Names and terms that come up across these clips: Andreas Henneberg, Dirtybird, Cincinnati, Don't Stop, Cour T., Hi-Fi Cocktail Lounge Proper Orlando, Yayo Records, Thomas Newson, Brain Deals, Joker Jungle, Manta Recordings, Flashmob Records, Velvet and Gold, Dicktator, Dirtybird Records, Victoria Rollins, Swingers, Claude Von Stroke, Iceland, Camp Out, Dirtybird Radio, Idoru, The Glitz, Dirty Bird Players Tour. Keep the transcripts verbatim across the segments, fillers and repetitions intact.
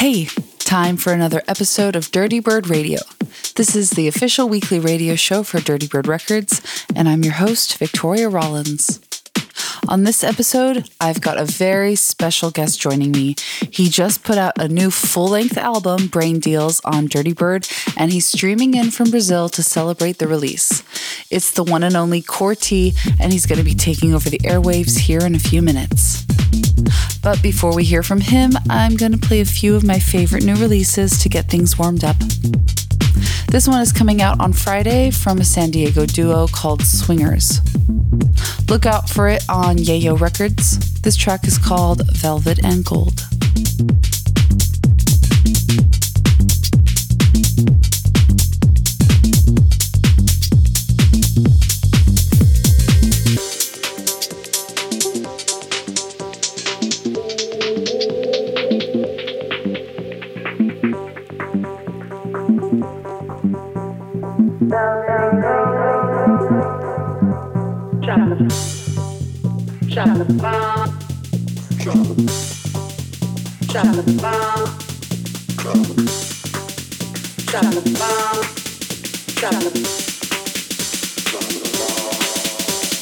Hey, time for another episode of Dirtybird Radio. This is the official weekly radio show for Dirtybird Records, and I'm your host, Victoria Rollins. On this episode, I've got a very special guest joining me. He just put out a new full-length album, Brain Deals, on Dirtybird, and he's streaming in from Brazil to celebrate the release. It's the one and only Cour T., and he's going to be taking over the airwaves here in a few minutes. But before we hear from him, I'm going to play a few of my favorite new releases to get things warmed up. This one is coming out on Friday from a San Diego duo called Swingers. Look out for it on Yayo Records. This track is called Velvet and Gold. Drop the bomb. Drop the Drop the bomb. Drop the bomb. Drop the bomb. Drop the bomb. From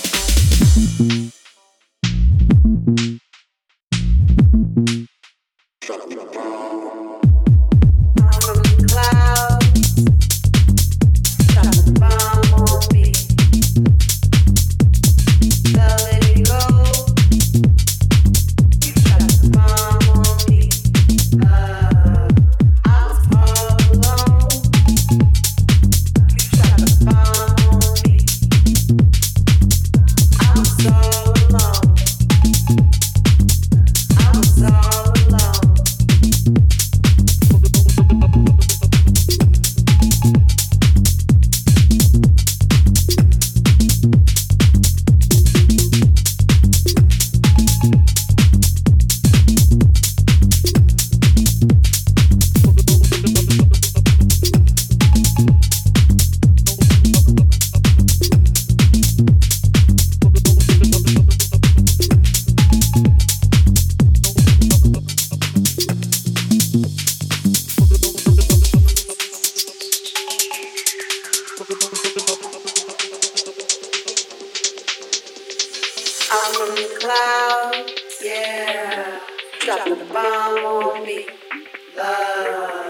the clouds. Drop the bomb on me. Velvet.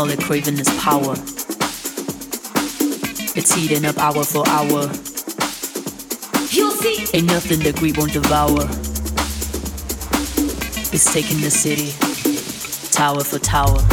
all they're craving is power. It's heating up hour for hour. You'll see. Ain't nothing that greed won't devour. It's taking the city, tower for tower.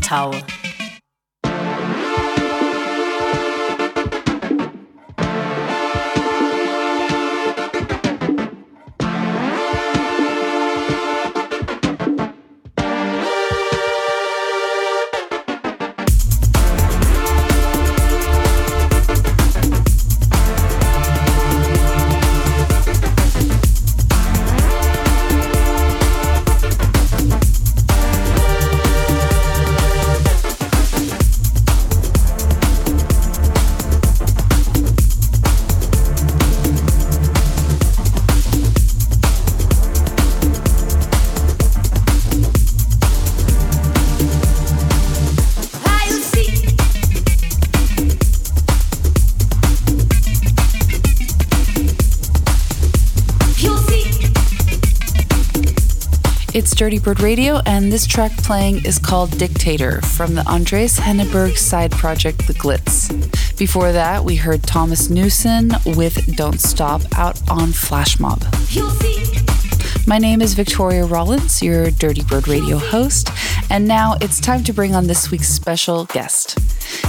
Tower. It's Dirtybird Radio, and this track playing is called Dictator from the Andreas Henneberg side project, The Glitz. Before that, we heard Thomas Newson with Don't Stop out on Flashmob. My name is Victoria Rollins, your Dirtybird Radio host, and now it's time to bring on this week's special guest,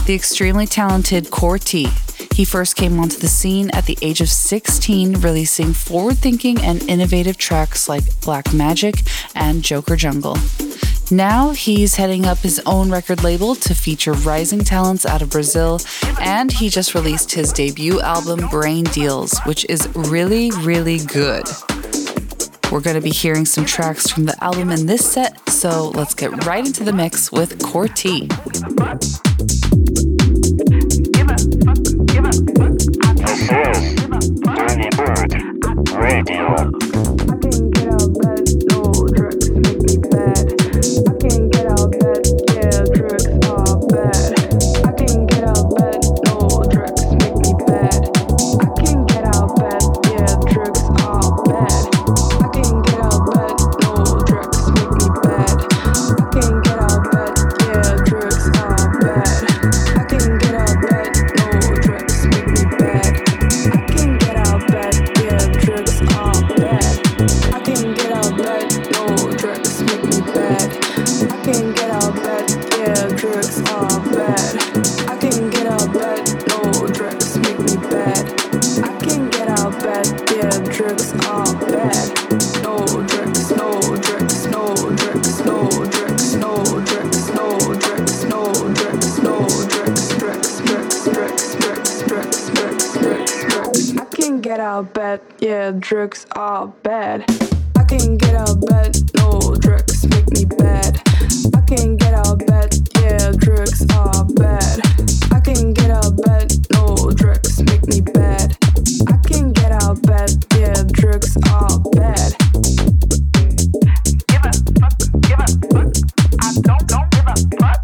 the extremely talented Cour T. He first came onto the scene at the age of sixteen, releasing forward-thinking and innovative tracks like Black Magic and Joker Jungle. Now he's heading up his own record label to feature rising talents out of Brazil, and he just released his debut album, Brain Deals, which is really, really good. We're going to be hearing some tracks from the album in this set, so let's get right into the mix with Cour T. This is Dirtybird Radio. I can't get out bed, no drugs make me bad. I can't get out bed, yeah, drugs are bad. I can't get out bed, no drugs make me bad. I can't get out bed, yeah, drugs are bad. I can't get out bed, no drugs make me bad. I can't get out bed, yeah, drugs are bad. I can't get out bed, no drugs make me bad. Yeah, drugs are bad. I can't get out of bed, no drugs make me bad. I can't get out of bed, yeah, drugs are bad. I can't get out of bed, no drugs make me bad. I can't get out of bed, yeah, drugs are bad. Give a fuck, give a fuck. I don't, don't give a fuck.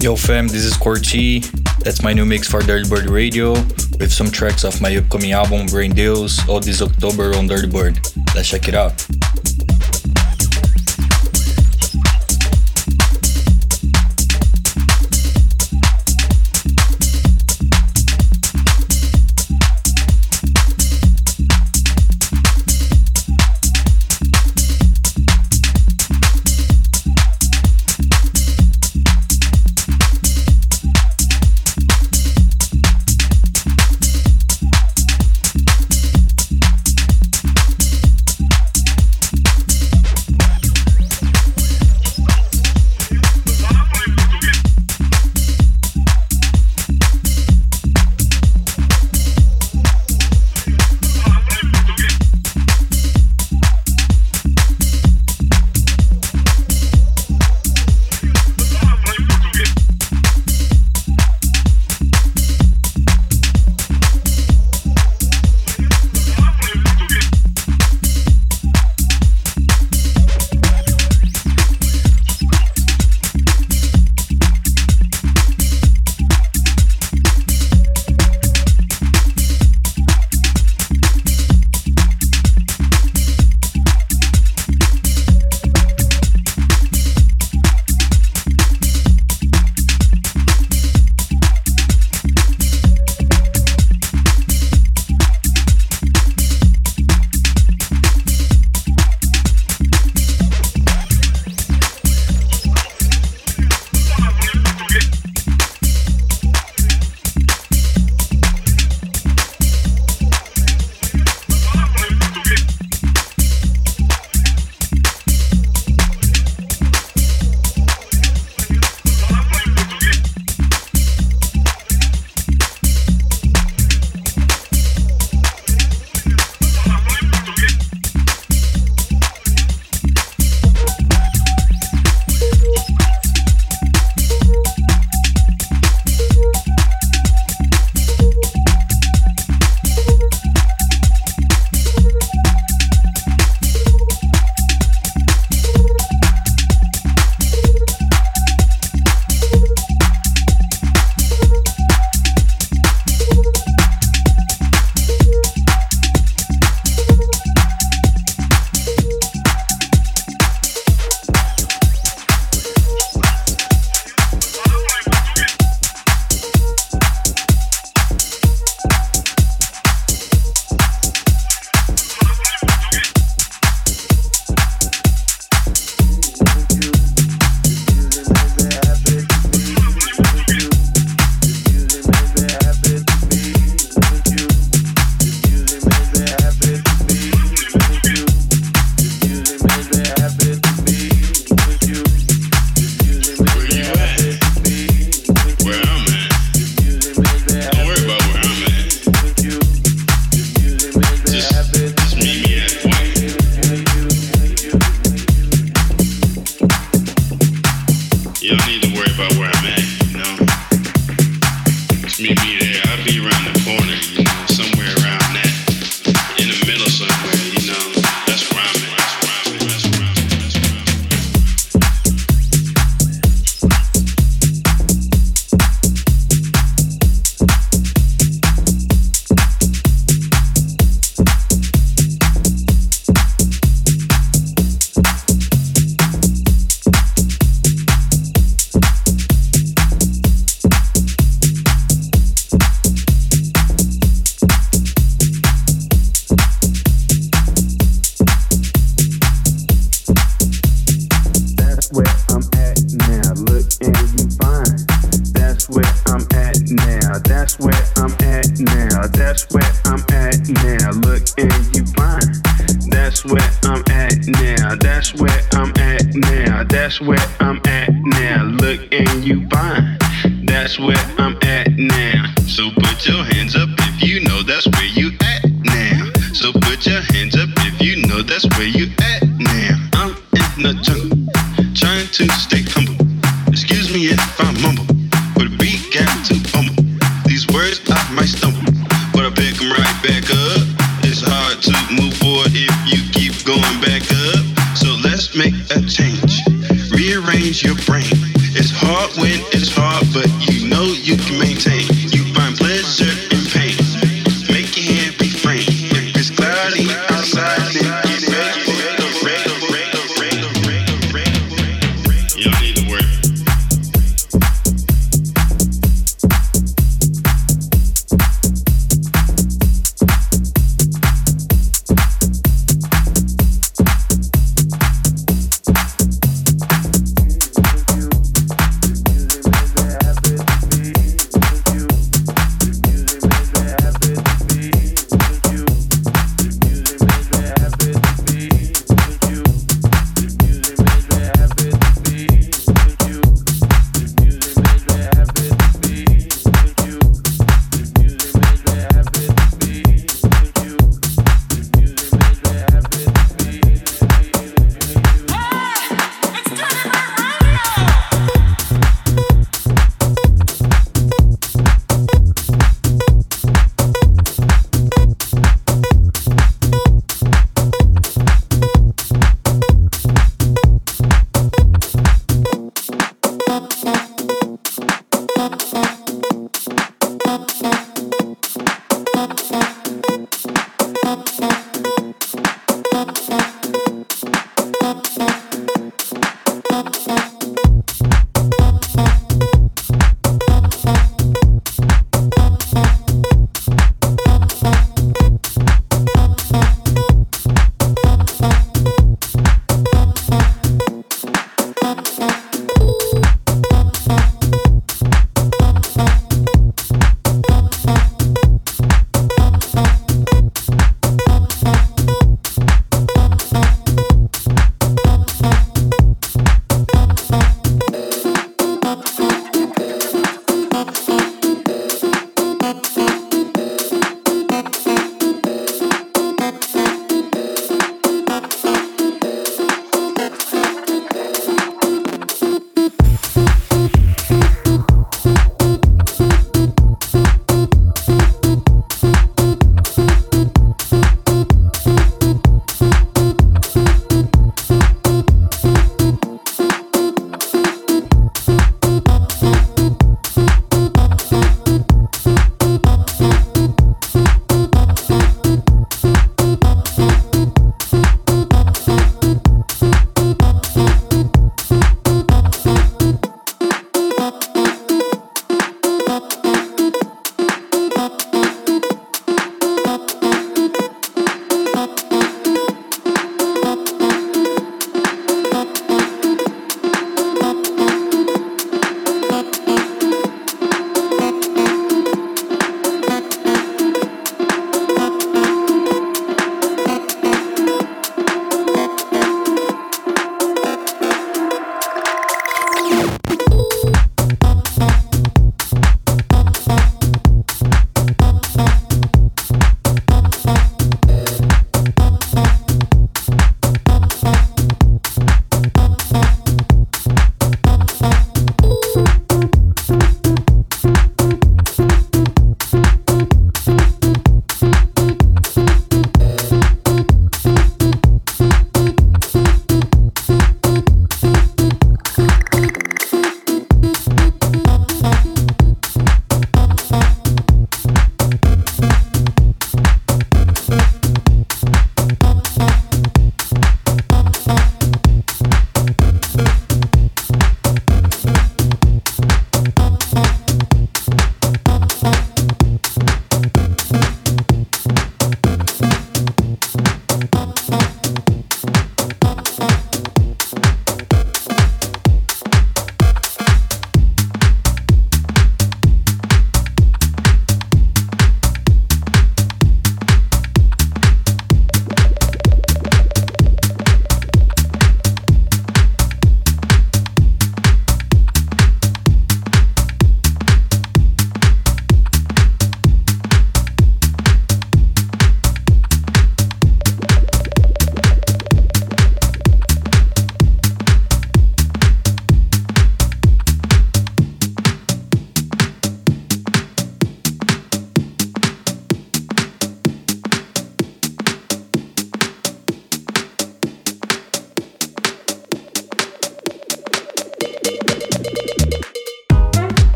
Yo fam, this is Cour T. That's my new mix for Dirtybird Radio with some tracks off my upcoming album Brain Deals, all this October on Dirtybird. Let's check it out. Your brain. It's hard when it's hard.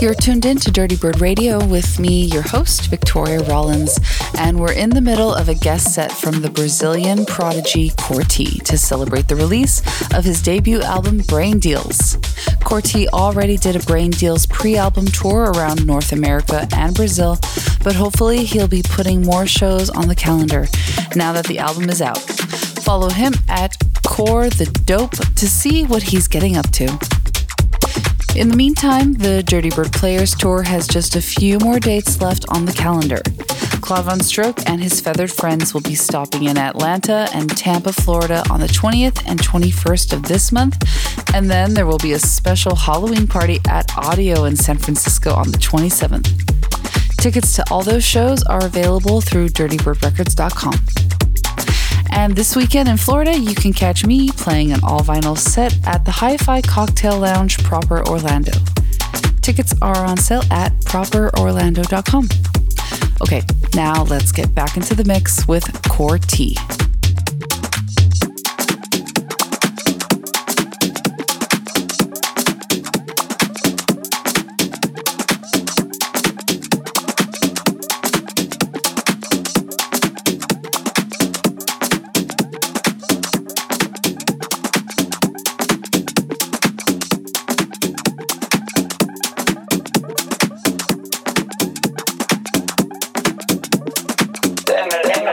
You're tuned in to Dirty Bird Radio with me, your host, Victoria Rollins, and we're in the middle of a guest set from the Brazilian prodigy Cour T. to celebrate the release of his debut album, Brain Deals. Cour T. already did a Brain Deals pre-album tour around North America and Brazil, but hopefully he'll be putting more shows on the calendar now that the album is out. Follow him at Cour the Dope to see what he's getting up to. In the meantime, the Dirty Bird Players Tour has just a few more dates left on the calendar. Claude Von Stroke and his feathered friends will be stopping in Atlanta and Tampa, Florida on the twentieth and twenty-first of this month, and then there will be a special Halloween party at Audio in San Francisco on the twenty-seventh. Tickets to all those shows are available through dirty bird records dot com. And this weekend in Florida, you can catch me playing an all-vinyl set at the Hi-Fi Cocktail Lounge Proper Orlando. Tickets are on sale at proper orlando dot com. Okay, now let's get back into the mix with Cour T.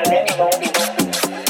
Thank you.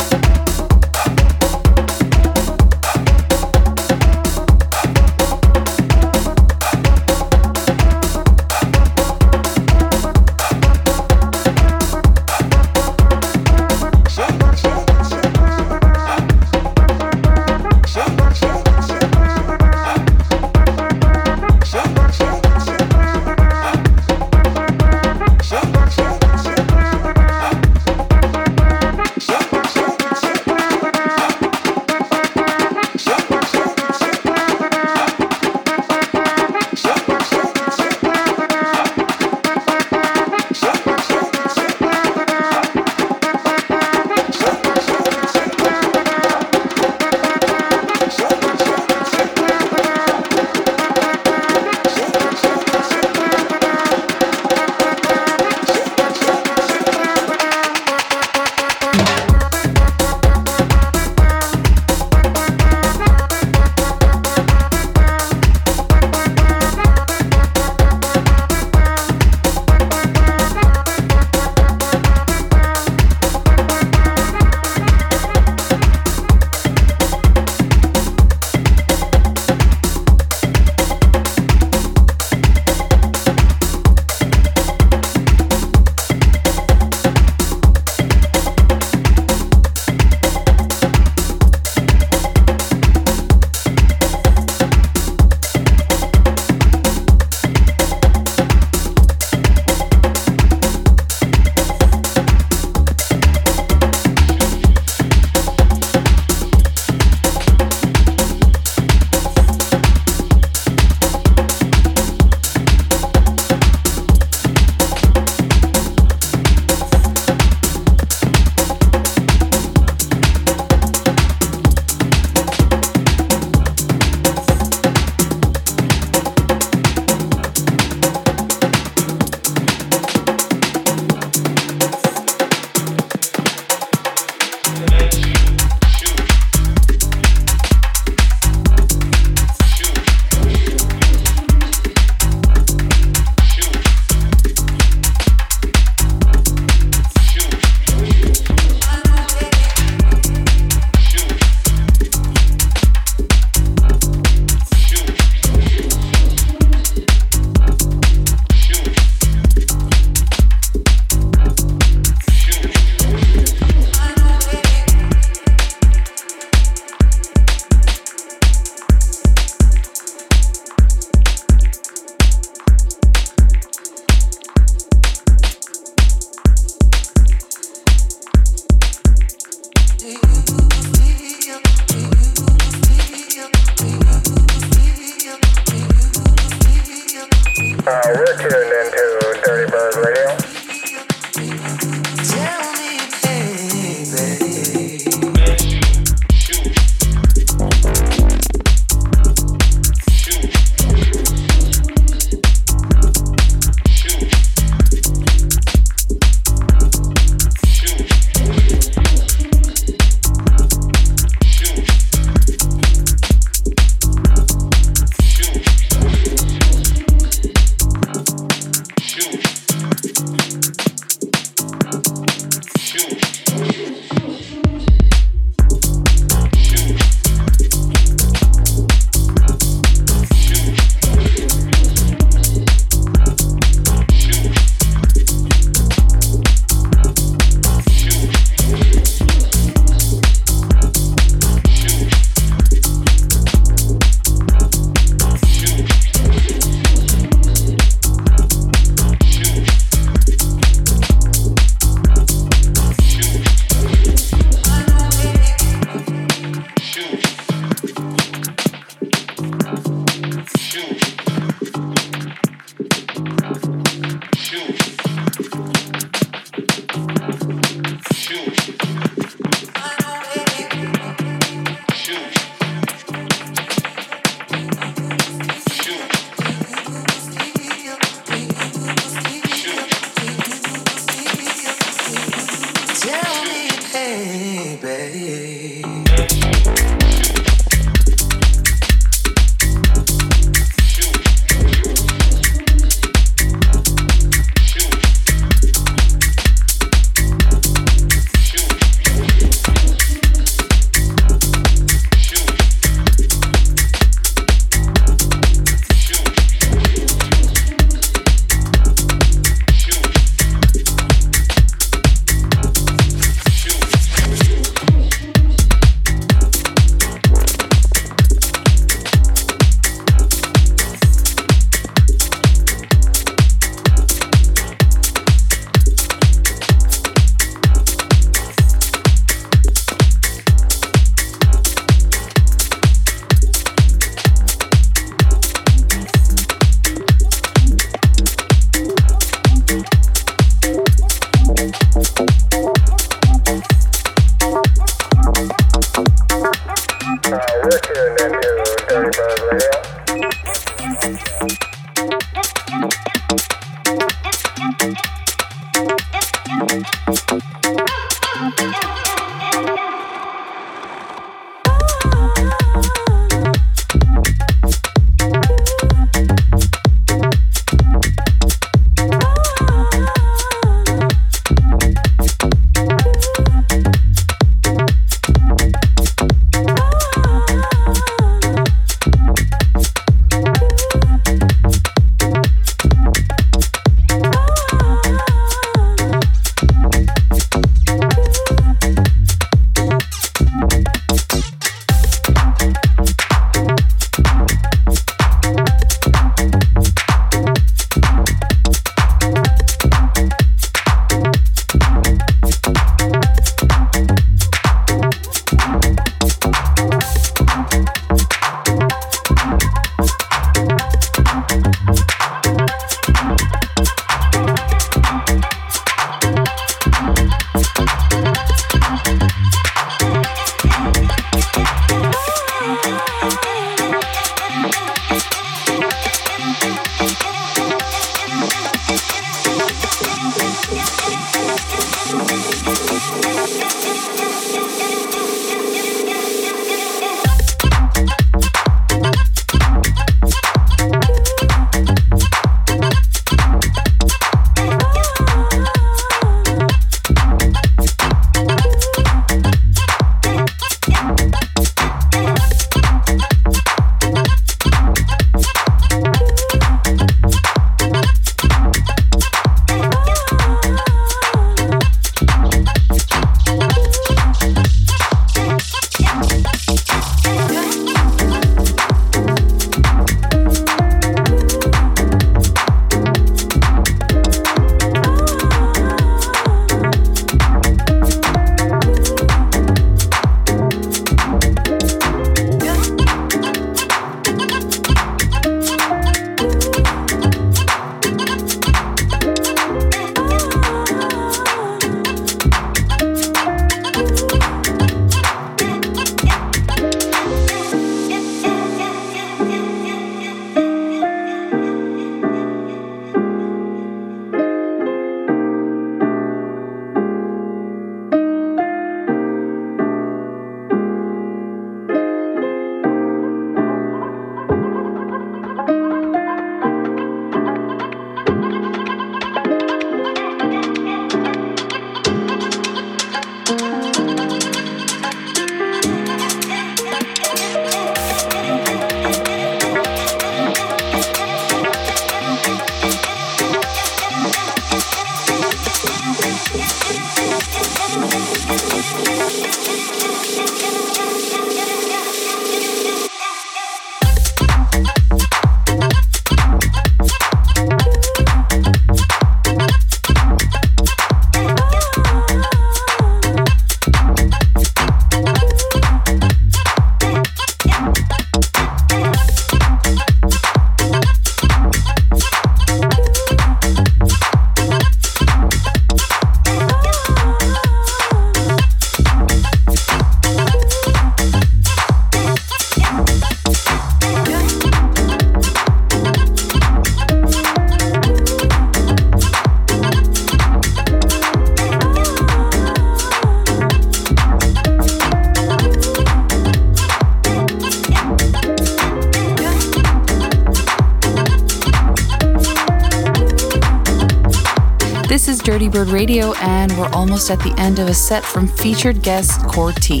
Dirtybird Radio, and we're almost at the end of a set from featured guest Cour T.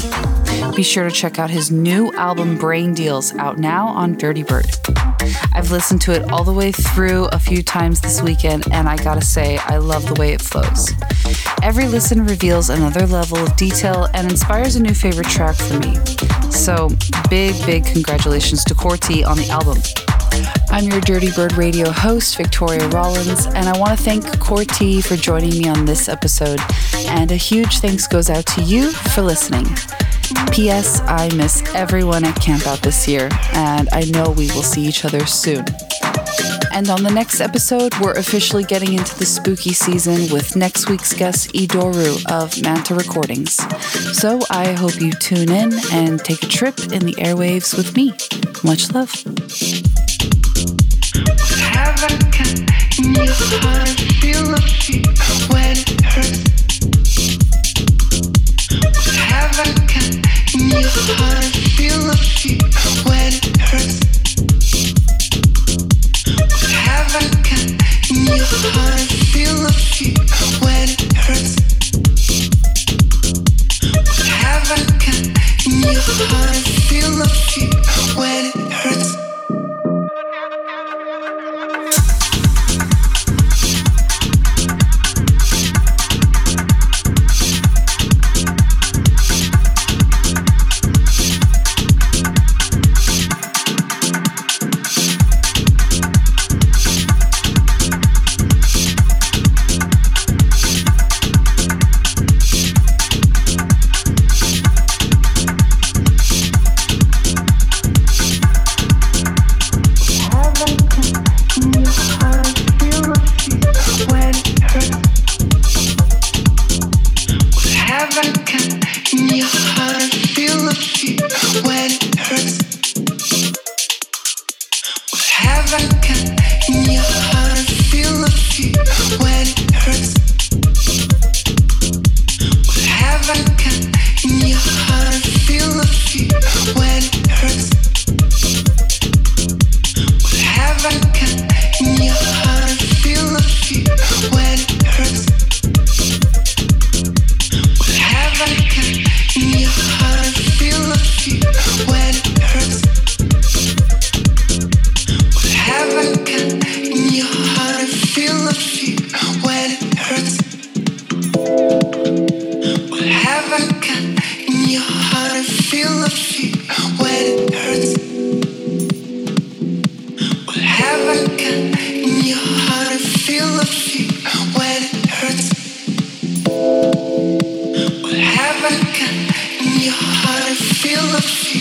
Be sure to check out his new album Brain Deals, out now on Dirtybird. I've listened to it all the way through a few times this weekend, and I gotta say, I love the way it flows. Every listen reveals another level of detail and inspires a new favorite track for me. So big, big congratulations to Cour T on the album. I'm your Dirtybird Radio host, Victoria Rollins, and I want to thank Cour T for joining me on this episode. And a huge thanks goes out to you for listening. P S. I miss everyone at Camp Out this year, and I know we will see each other soon. And on the next episode, we're officially getting into the spooky season with next week's guest, Idoru of Manta Recordings. So I hope you tune in and take a trip in the airwaves with me. Much love. Havoc in your heart, feel the fear when it hurts. Havoc in your heart, feel the fear when it hurts. Havoc in your heart, feel the fear when it hurts. Havoc in your heart, feel the fear when it hurts. Feel the